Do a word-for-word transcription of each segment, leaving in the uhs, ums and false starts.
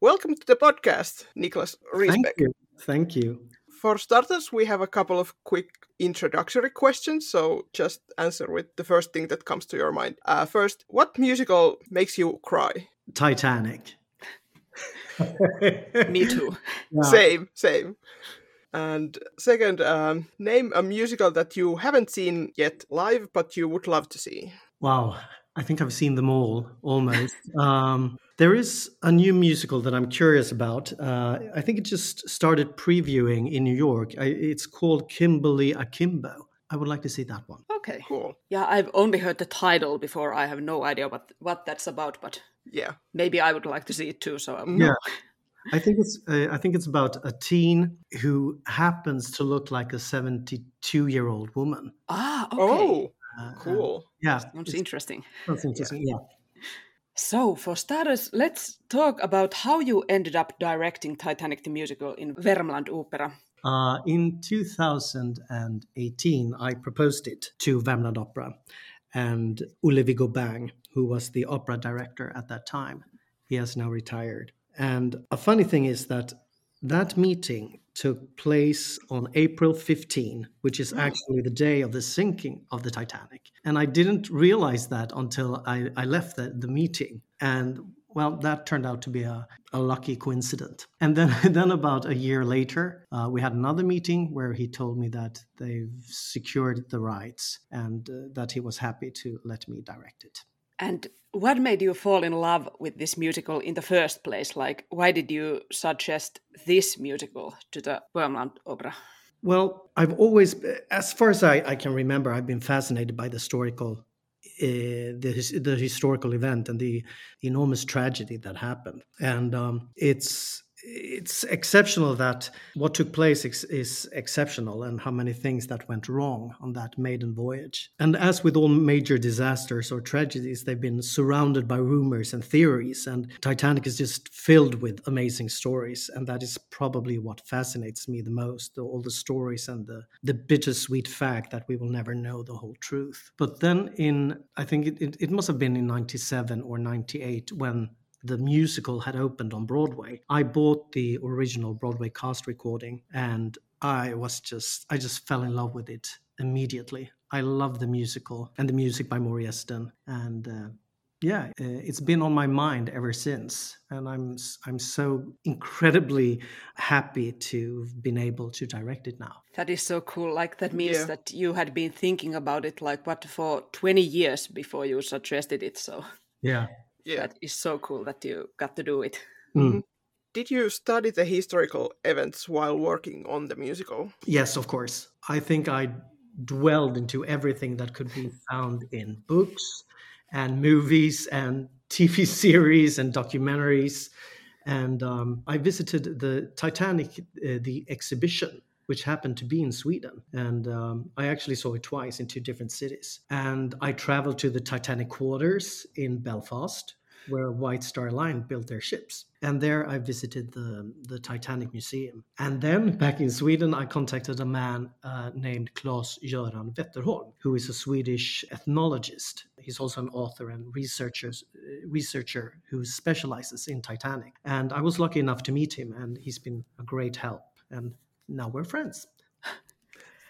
Welcome to the podcast, Niklas Riesbeck. Thank you. Thank you. For starters, we have a couple of quick introductory questions, so just answer with the first thing that comes to your mind. Uh, first, what musical makes you cry? Titanic. Me too. Yeah. Same, same. And second, um, name a musical that you haven't seen yet live, but you would love to see. Wow, I think I've seen them all, almost. um, there is a new musical that I'm curious about. Uh, I think it just started previewing in New York. I, it's called Kimberly Akimbo. I would like to see that one. Okay. Cool. Yeah, I've only heard the title before. I have no idea what, what that's about, but yeah, maybe I would like to see it too. So I'm yeah. not... I think it's uh, I think it's about a teen who happens to look like a seventy-two-year-old woman. Ah, okay. Oh, uh, cool. Uh, yeah. That's interesting. That's interesting, yeah. yeah. So, for starters, let's talk about how you ended up directing Titanic the musical in Värmland Opera. Uh, in two thousand eighteen, I proposed it to Värmland Opera and Ullevi Gobang, who was the opera director at that time. He has now retired. And a funny thing is that that meeting took place on April fifteenth, which is actually the day of the sinking of the Titanic. And I didn't realize that until I, I left the, the meeting. And, well, that turned out to be a, a lucky coincidence. And then, then about a year later, uh, we had another meeting where he told me that they've secured the rights and uh, that he was happy to let me direct it. And what made you fall in love with this musical in the first place? Like, why did you suggest this musical to the Värmland Opera? Well, I've always, as far as I, I can remember, I've been fascinated by the historical, uh, the, the historical event and the enormous tragedy that happened. And um, it's it's exceptional that what took place is, is exceptional, and how many things that went wrong on that maiden voyage. And as with all major disasters or tragedies, they've been surrounded by rumors and theories, and Titanic is just filled with amazing stories. And that is probably what fascinates me the most, all the stories and the, the bittersweet fact that we will never know the whole truth. But then in, I think it, it, it must have been in ninety-seven or ninety-eight when the musical had opened on Broadway. I bought the original Broadway cast recording, and I was just, I just fell in love with it immediately. I love the musical and the music by Maury Yeston, and uh, yeah, it's been on my mind ever since. And I'm, I'm so incredibly happy to have been able to direct it now. That is so cool. Like, that means yeah. that you had been thinking about it, like, what, for twenty years before you suggested it. So yeah. Yeah. That is so cool that you got to do it. Mm. Did you study the historical events while working on the musical? Yes, of course. I think I dwelled into everything that could be found in books and movies and T V series and documentaries. And um, I visited the Titanic, uh, the exhibition, which happened to be in Sweden. And um, I actually saw it twice in two different cities. And I traveled to the Titanic quarters in Belfast, where White Star Line built their ships. And there I visited the, the Titanic Museum. And then back in Sweden, I contacted a man uh, named Claes-Göran Wetterholm, who is a Swedish ethnologist. He's also an author and researchers, researcher who specializes in Titanic. And I was lucky enough to meet him, and he's been a great help. And now we're friends.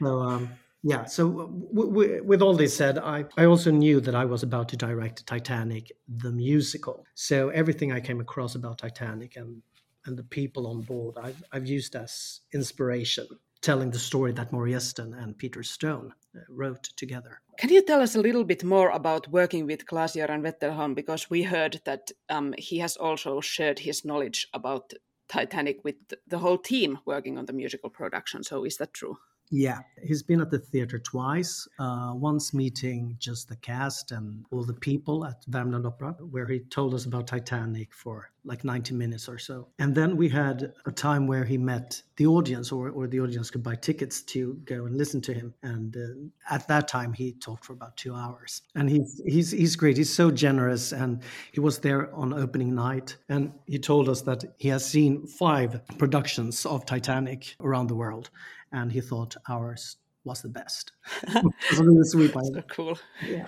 So, um, yeah, so w- w- with all this said, I, I also knew that I was about to direct Titanic, the musical. So everything I came across about Titanic and, and the people on board, I've, I've used as inspiration, telling the story that Maury Yeston and Peter Stone wrote together. Can you tell us a little bit more about working with Claes-Göran Wetterholm? Because we heard that um, he has also shared his knowledge about Titanic with the whole team working on the musical production. So is that true? Yeah. He's been at the theater twice, uh, once meeting just the cast and all the people at Värmland Opera, where he told us about Titanic for like ninety minutes or so. And then we had a time where he met the audience, or, or the audience could buy tickets to go and listen to him. And uh, at that time, he talked for about two hours. And he's, he's, he's great. He's so generous. And he was there on opening night. And he told us that he has seen five productions of Titanic around the world. And he thought ours was the best. It was really sweet. So cool. Yeah.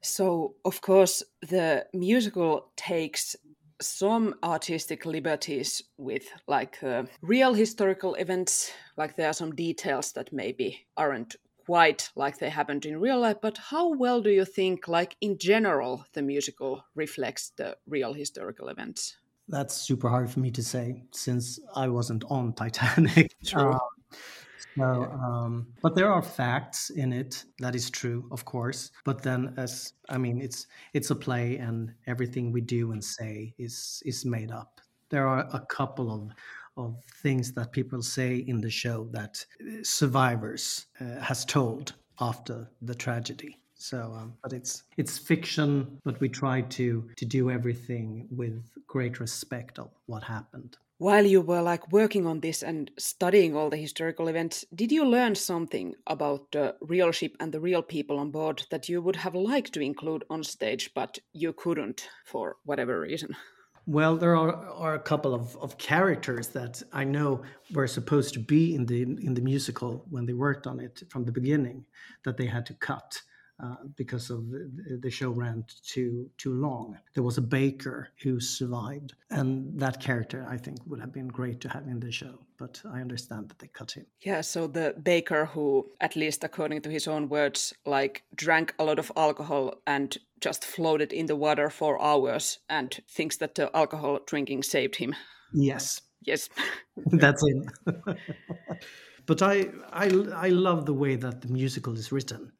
So, of course, the musical takes some artistic liberties with like uh, real historical events. Like there are some details that maybe aren't quite like they happened in real life, but how well do you think, like in general, the musical reflects the real historical events? That's super hard for me to say since I wasn't on Titanic. Sure. Um, so, um, but there are facts in it. That is true, of course. But then, as I mean, it's it's a play, and everything we do and say is is made up. There are a couple of of things that people say in the show that survivors uh, has told after the tragedy. So, um, but it's it's fiction, but we try to, to do everything with great respect of what happened. While you were like working on this and studying all the historical events, did you learn something about the real ship and the real people on board that you would have liked to include on stage, but you couldn't for whatever reason? Well, there are, are a couple of, of characters that I know were supposed to be in the in the musical when they worked on it from the beginning that they had to cut. Uh, because of the, the show ran too too long. There was a baker who survived, and that character I think would have been great to have in the show, but I understand that they cut him. Yeah, so the baker who, at least according to his own words, like drank a lot of alcohol and just floated in the water for hours and thinks that the alcohol drinking saved him. Yes. Yes. That's him. But I, I, I love the way that the musical is written.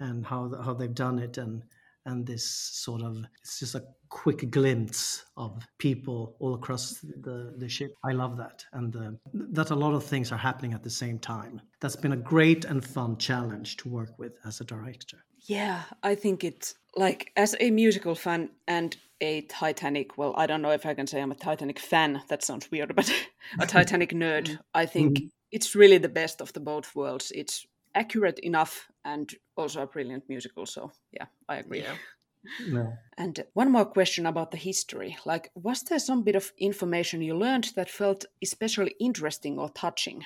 And how the, how they've done it, and and this sort of, it's just a quick glimpse of people all across the, the ship. I love that, and the, that a lot of things are happening at the same time. That's been a great and fun challenge to work with as a director. Yeah, I think it's like, as a musical fan and a Titanic, well, I don't know if I can say I'm a Titanic fan, that sounds weird, but a Titanic nerd, I think mm-hmm. It's really the best of the both worlds. It's accurate enough and also a brilliant musical, so yeah, I agree. Yeah. No. And one more question about the history. Like, was there some bit of information you learned that felt especially interesting or touching?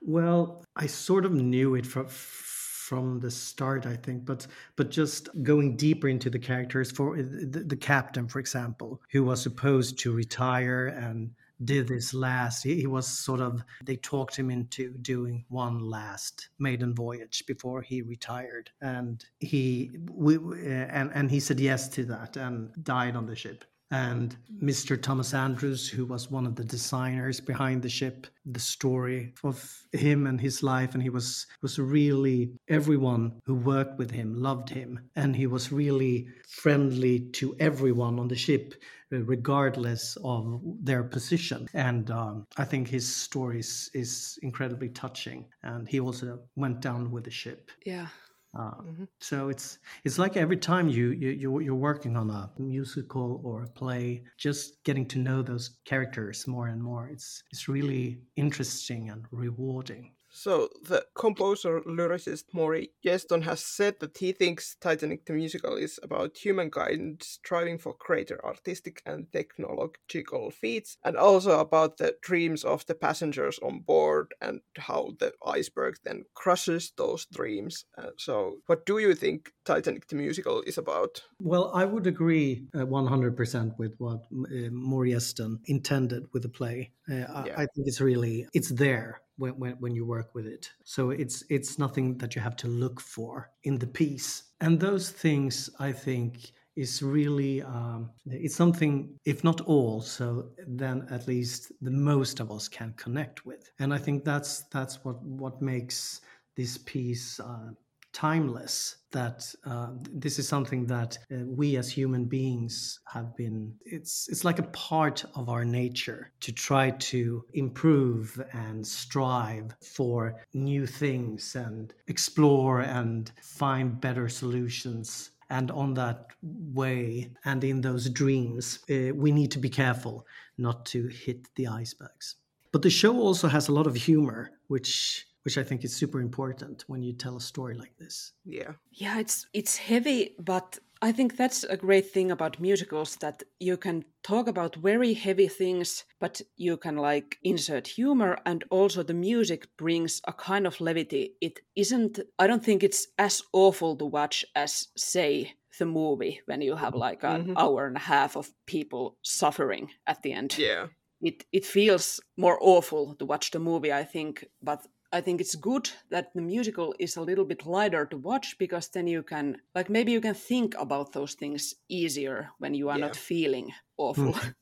Well, I sort of knew it from from the start, I think, but but just going deeper into the characters, for the, the captain, for example, who was supposed to retire and did this last, he, he was sort of, they talked him into doing one last maiden voyage before he retired, and he we, and and he said yes to that and died on the ship. And Mister Thomas Andrews, who was one of the designers behind the ship, the story of him and his life, and he was was really, everyone who worked with him loved him, and he was really friendly to everyone on the ship, regardless of their position. And um, I think his story is, is incredibly touching, and he also went down with the ship. Yeah. Uh, mm-hmm. So it's it's like every time you, you, you, you're working on a musical or a play, just getting to know those characters more and more. It's it's really interesting and rewarding. So the composer, lyricist Maury Yeston has said that he thinks Titanic the musical is about humankind striving for greater artistic and technological feats, and also about the dreams of the passengers on board and how the iceberg then crushes those dreams. Uh, so what do you think Titanic the musical is about? Well, I would agree uh, one hundred percent with what uh, Maury Yeston intended with the play. Uh, yeah. I, I think it's really, it's there. When, when when you work with it. So it's it's nothing that you have to look for in the piece. And those things, I think, is really, um, it's something, if not all, so then at least the most of us can connect with. And I think that's that's what, what makes this piece uh, timeless, that uh, this is something that uh, we as human beings have been, it's it's like a part of our nature to try to improve and strive for new things and explore and find better solutions. And on that way and in those dreams, uh, we need to be careful not to hit the icebergs. But the show also has a lot of humor, which which I think is super important when you tell a story like this. Yeah. Yeah, it's it's heavy, but I think that's a great thing about musicals, that you can talk about very heavy things, but you can like insert humor, and also the music brings a kind of levity. It isn't, I don't think it's as awful to watch as, say, the movie when you have like an mm-hmm. hour and a half of people suffering at the end. Yeah. It it feels more awful to watch the movie, I think, but I think it's good that the musical is a little bit lighter to watch, because then you can, like, maybe you can think about those things easier when you are yeah. not feeling awful, mm.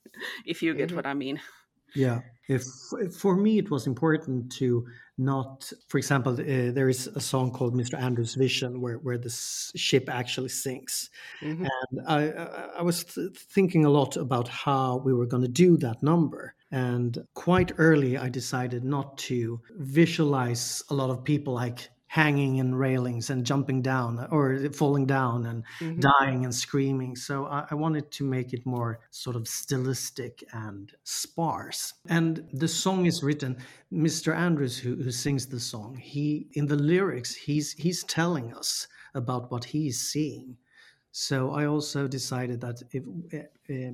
if you get mm-hmm. what I mean. Yeah. If, if for me, it was important to not, for example, uh, there is a song called Mister Andrews' Vision where, where the ship actually sinks. Mm-hmm. And I, I was th- thinking a lot about how we were going to do that number. And quite early, I decided not to visualize a lot of people like hanging in railings and jumping down or falling down and mm-hmm. dying and screaming. So I, I wanted to make it more sort of stylistic and sparse. And the song is written, Mister Andrews, who, who sings the song, he in the lyrics, he's he's telling us about what he's seeing. So I also decided that if, uh,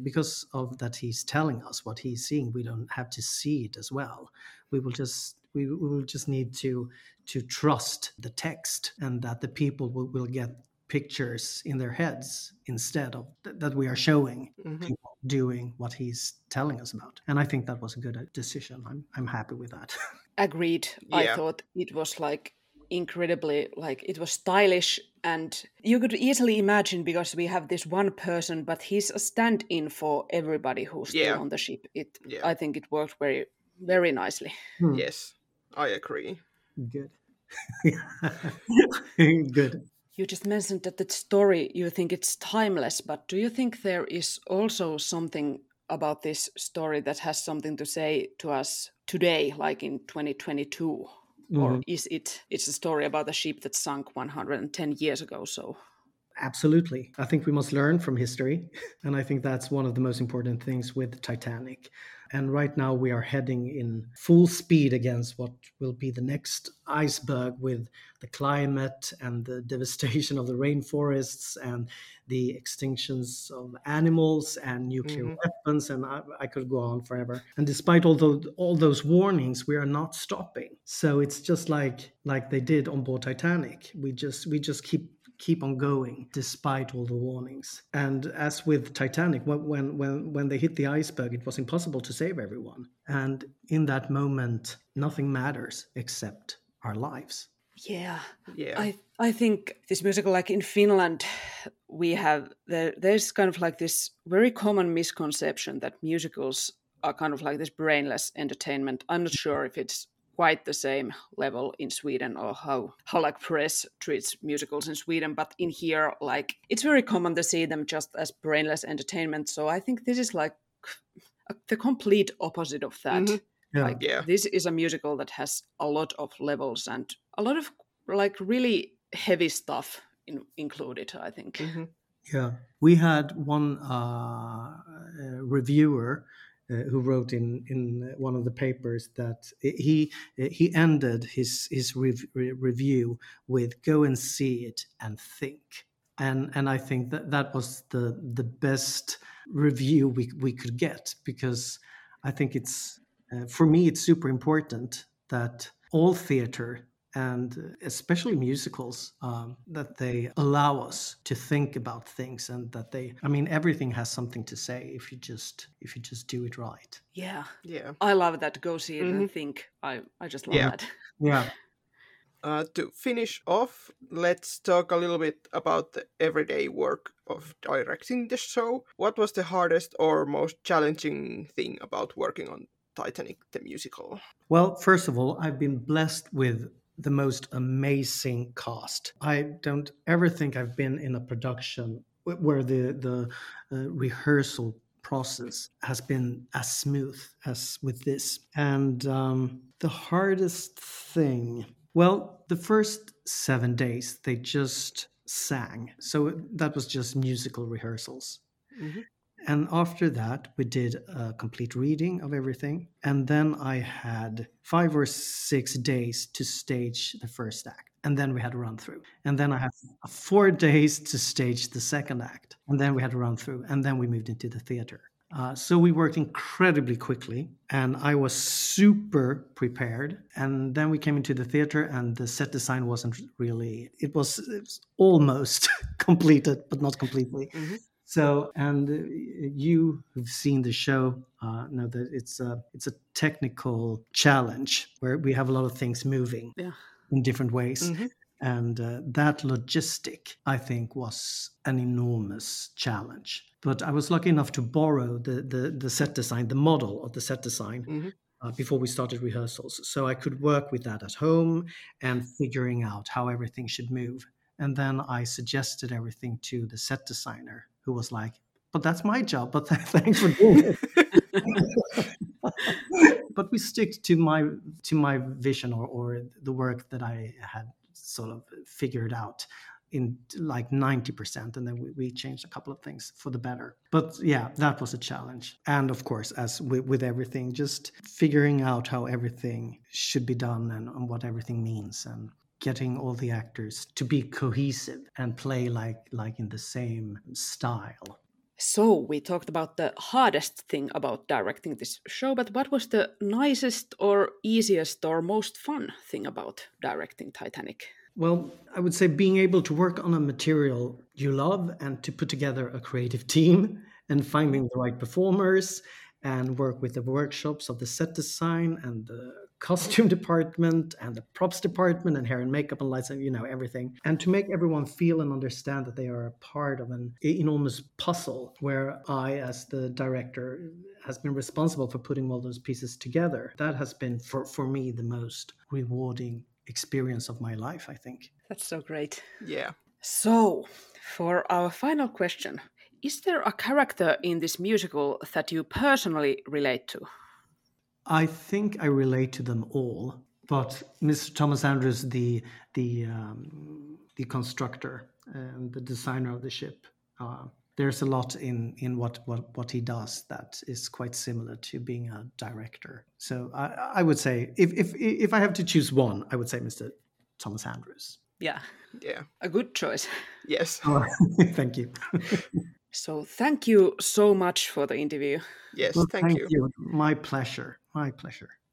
because of that he's telling us what he's seeing, we don't have to see it as well. We will just... We will just need to to trust the text, and that the people will, will get pictures in their heads instead of th- that we are showing mm-hmm. people doing what he's telling us about. And I think that was a good decision. I'm I'm happy with that. Agreed. Yeah. I thought it was like incredibly, like it was stylish, and you could easily imagine, because we have this one person, but he's a stand-in for everybody who's yeah. still on the ship. It yeah. I think it worked very very nicely. Hmm. Yes. I agree. Good. Good. You just mentioned that the story, you think it's timeless, but do you think there is also something about this story that has something to say to us today, like in twenty twenty-two? Mm-hmm. Or is it, it's a story about a ship that sunk one hundred ten years ago, so... Absolutely. I think we must learn from history. And I think that's one of the most important things with Titanic. And right now we are heading in full speed against what will be the next iceberg, with the climate and the devastation of the rainforests and the extinctions of animals and nuclear mm-hmm. weapons. And I, I could go on forever. And despite all those, all those warnings, we are not stopping. So it's just like like they did on board Titanic. We just we just keep keep on going despite all the warnings. And as with Titanic, when when when they hit the iceberg, it was impossible to save everyone. And in that moment, nothing matters except our lives. Yeah. Yeah. I I think this musical, like in Finland, we have there there's kind of like this very common misconception that musicals are kind of like this brainless entertainment. I'm not sure if it's quite the same level in Sweden, or how how like press treats musicals in Sweden, but in here, like, it's very common to see them just as brainless entertainment. So I think this is like a, the complete opposite of that. Mm-hmm. Yeah. Like, yeah. This is a musical that has a lot of levels and a lot of like really heavy stuff in, included, I think. Mm-hmm. Yeah, we had one uh, reviewer Uh, who wrote in, in one of the papers that he he ended his his rev- review with "Go and see it and think," and and I think that that was the the best review we we could get, because I think it's uh, for me it's super important that all theater, and especially musicals, um, that they allow us to think about things, and that they, I mean, everything has something to say if you just if you just do it right. Yeah. Yeah. I love that. Go see it mm-hmm. and think. I, I just love yeah. that. Yeah. Uh, to finish off, let's talk a little bit about the everyday work of directing the show. What was the hardest or most challenging thing about working on Titanic the musical? Well, first of all, I've been blessed with the most amazing cast. I don't ever think I've been in a production where the, the uh, rehearsal process has been as smooth as with this. And um, the hardest thing, well, the first seven days, they just sang. So that was just musical rehearsals. Mm-hmm. And after that, we did a complete reading of everything. And then I had five or six days to stage the first act. And then we had a run through. And then I had four days to stage the second act. And then we had a run through. And then we moved into the theater. Uh, so we worked incredibly quickly, and I was super prepared. And then we came into the theater, and the set design wasn't really, it was, it was almost completed, but not completely. Mm-hmm. So, and you who've seen the show uh, know that it's a, it's a technical challenge where we have a lot of things moving yeah. in different ways. Mm-hmm. And uh, that logistic, I think, was an enormous challenge. But I was lucky enough to borrow the the, the set design, the model of the set design, mm-hmm. uh, before we started rehearsals. So I could work with that at home and figuring out how everything should move. And then I suggested everything to the set designer, who was like, but that's my job, but thanks for doing it. But we stick to my to my vision or, or the work that I had sort of figured out in like ninety percent, and then we, we changed a couple of things for the better. But yeah, that was a challenge. And of course, as with, with everything, just figuring out how everything should be done and, and what everything means, and getting all the actors to be cohesive and play like like in the same style. So we talked about the hardest thing about directing this show, but what was the nicest or easiest or most fun thing about directing Titanic? Well, I would say being able to work on a material you love and to put together a creative team and finding the right performers and work with the workshops of the set design and the costume department and the props department and hair and makeup and lights and, you know, everything. And to make everyone feel and understand that they are a part of an enormous puzzle where I, as the director, has been responsible for putting all those pieces together. That has been, for, for me, the most rewarding experience of my life, I think. That's so great. Yeah. So, for our final question, is there a character in this musical that you personally relate to? I think I relate to them all, but Mister Thomas Andrews, the the um, the constructor and the designer of the ship, uh, there's a lot in in what, what what he does that is quite similar to being a director. So I, I would say if if if I have to choose one, I would say Mister Thomas Andrews. Yeah, yeah, a good choice. Yes, oh, thank you. So thank you so much for the interview. Yes, well, thank, thank you. you. My pleasure. My pleasure.